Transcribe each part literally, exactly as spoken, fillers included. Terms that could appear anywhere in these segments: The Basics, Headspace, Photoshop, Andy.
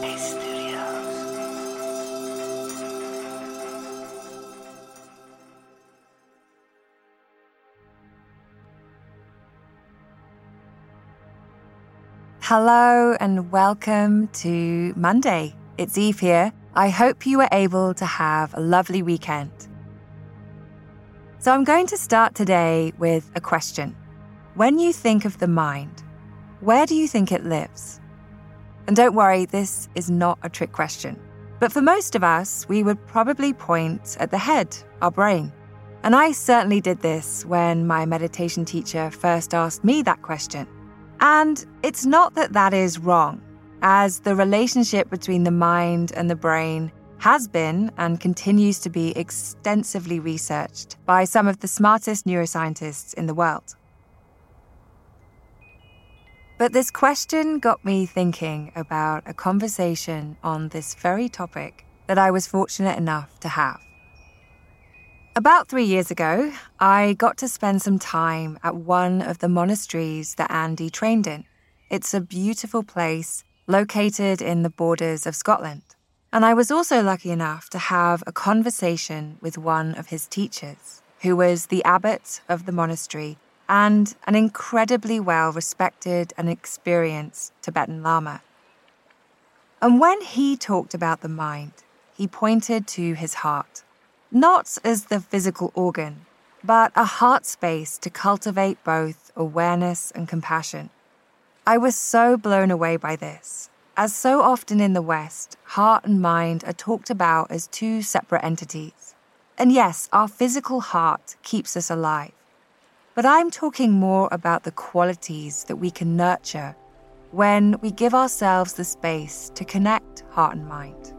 Headspace Studios. Hello and welcome to Monday. It's Eve here. I hope you were able to have a lovely weekend. So I'm going to start today with a question. When you think of the mind, where do you think it lives? And don't worry, this is not a trick question. But for most of us, we would probably point at the head, our brain. And I certainly did this when my meditation teacher first asked me that question. And it's not that that is wrong, as the relationship between the mind and the brain has been and continues to be extensively researched by some of the smartest neuroscientists in the world. But this question got me thinking about a conversation on this very topic that I was fortunate enough to have. About three years ago, I got to spend some time at one of the monasteries that Andy trained in. It's a beautiful place located in the borders of Scotland. And I was also lucky enough to have a conversation with one of his teachers, who was the abbot of the monastery and an incredibly well-respected and experienced Tibetan Lama. And when he talked about the mind, he pointed to his heart, not as the physical organ, but a heart space to cultivate both awareness and compassion. I was so blown away by this. As so often in the West, heart and mind are talked about as two separate entities. And yes, our physical heart keeps us alive. But I'm talking more about the qualities that we can nurture when we give ourselves the space to connect heart and mind.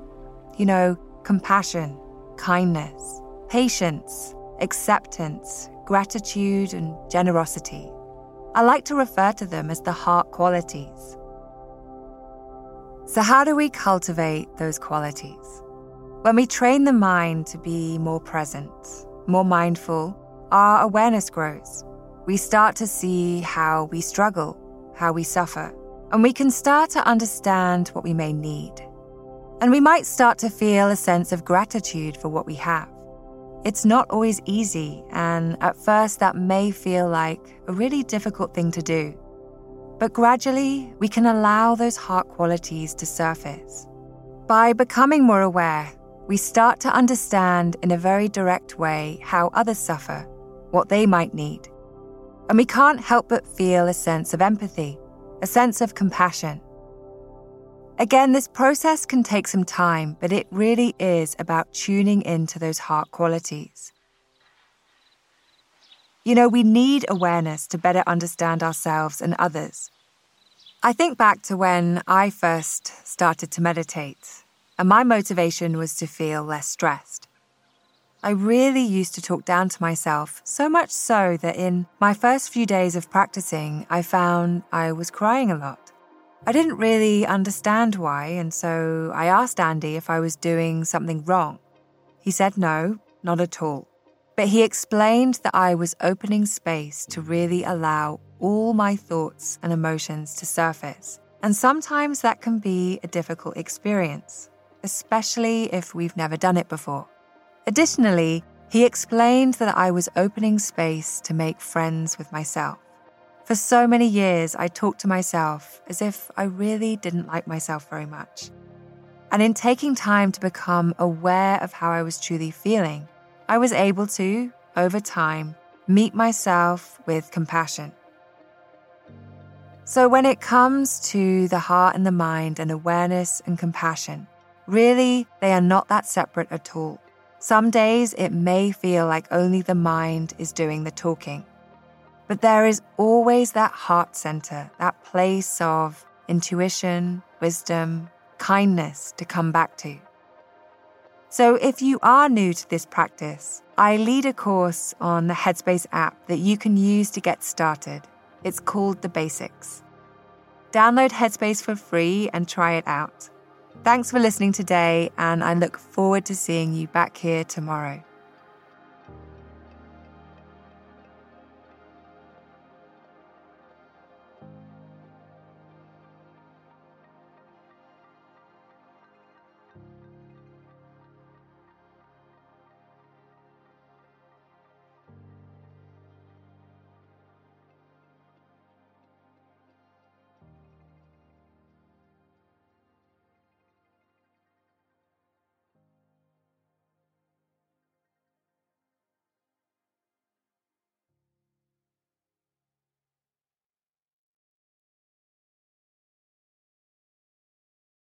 You know, compassion, kindness, patience, acceptance, gratitude, and generosity. I like to refer to them as the heart qualities. So how do we cultivate those qualities? When we train the mind to be more present, more mindful, our awareness grows. We start to see how we struggle, how we suffer, and we can start to understand what we may need. And we might start to feel a sense of gratitude for what we have. It's not always easy, and at first that may feel like a really difficult thing to do. But gradually, we can allow those heart qualities to surface. By becoming more aware, we start to understand in a very direct way how others suffer, what they might need. And we can't help but feel a sense of empathy, a sense of compassion. Again, this process can take some time, but it really is about tuning into those heart qualities. You know, we need awareness to better understand ourselves and others. I think back to when I first started to meditate, and my motivation was to feel less stressed. I really used to talk down to myself, so much so that in my first few days of practicing, I found I was crying a lot. I didn't really understand why, and so I asked Andy if I was doing something wrong. He said no, not at all. But he explained that I was opening space to really allow all my thoughts and emotions to surface. And sometimes that can be a difficult experience, especially if we've never done it before. Additionally, he explained that I was opening space to make friends with myself. For so many years, I talked to myself as if I really didn't like myself very much. And in taking time to become aware of how I was truly feeling, I was able to, over time, meet myself with compassion. So when it comes to the heart and the mind and awareness and compassion, really, they are not that separate at all. Some days it may feel like only the mind is doing the talking. But there is always that heart center, that place of intuition, wisdom, kindness to come back to. So if you are new to this practice, I lead a course on the Headspace app that you can use to get started. It's called The Basics. Download Headspace for free and try it out. Thanks for listening today, and I look forward to seeing you back here tomorrow.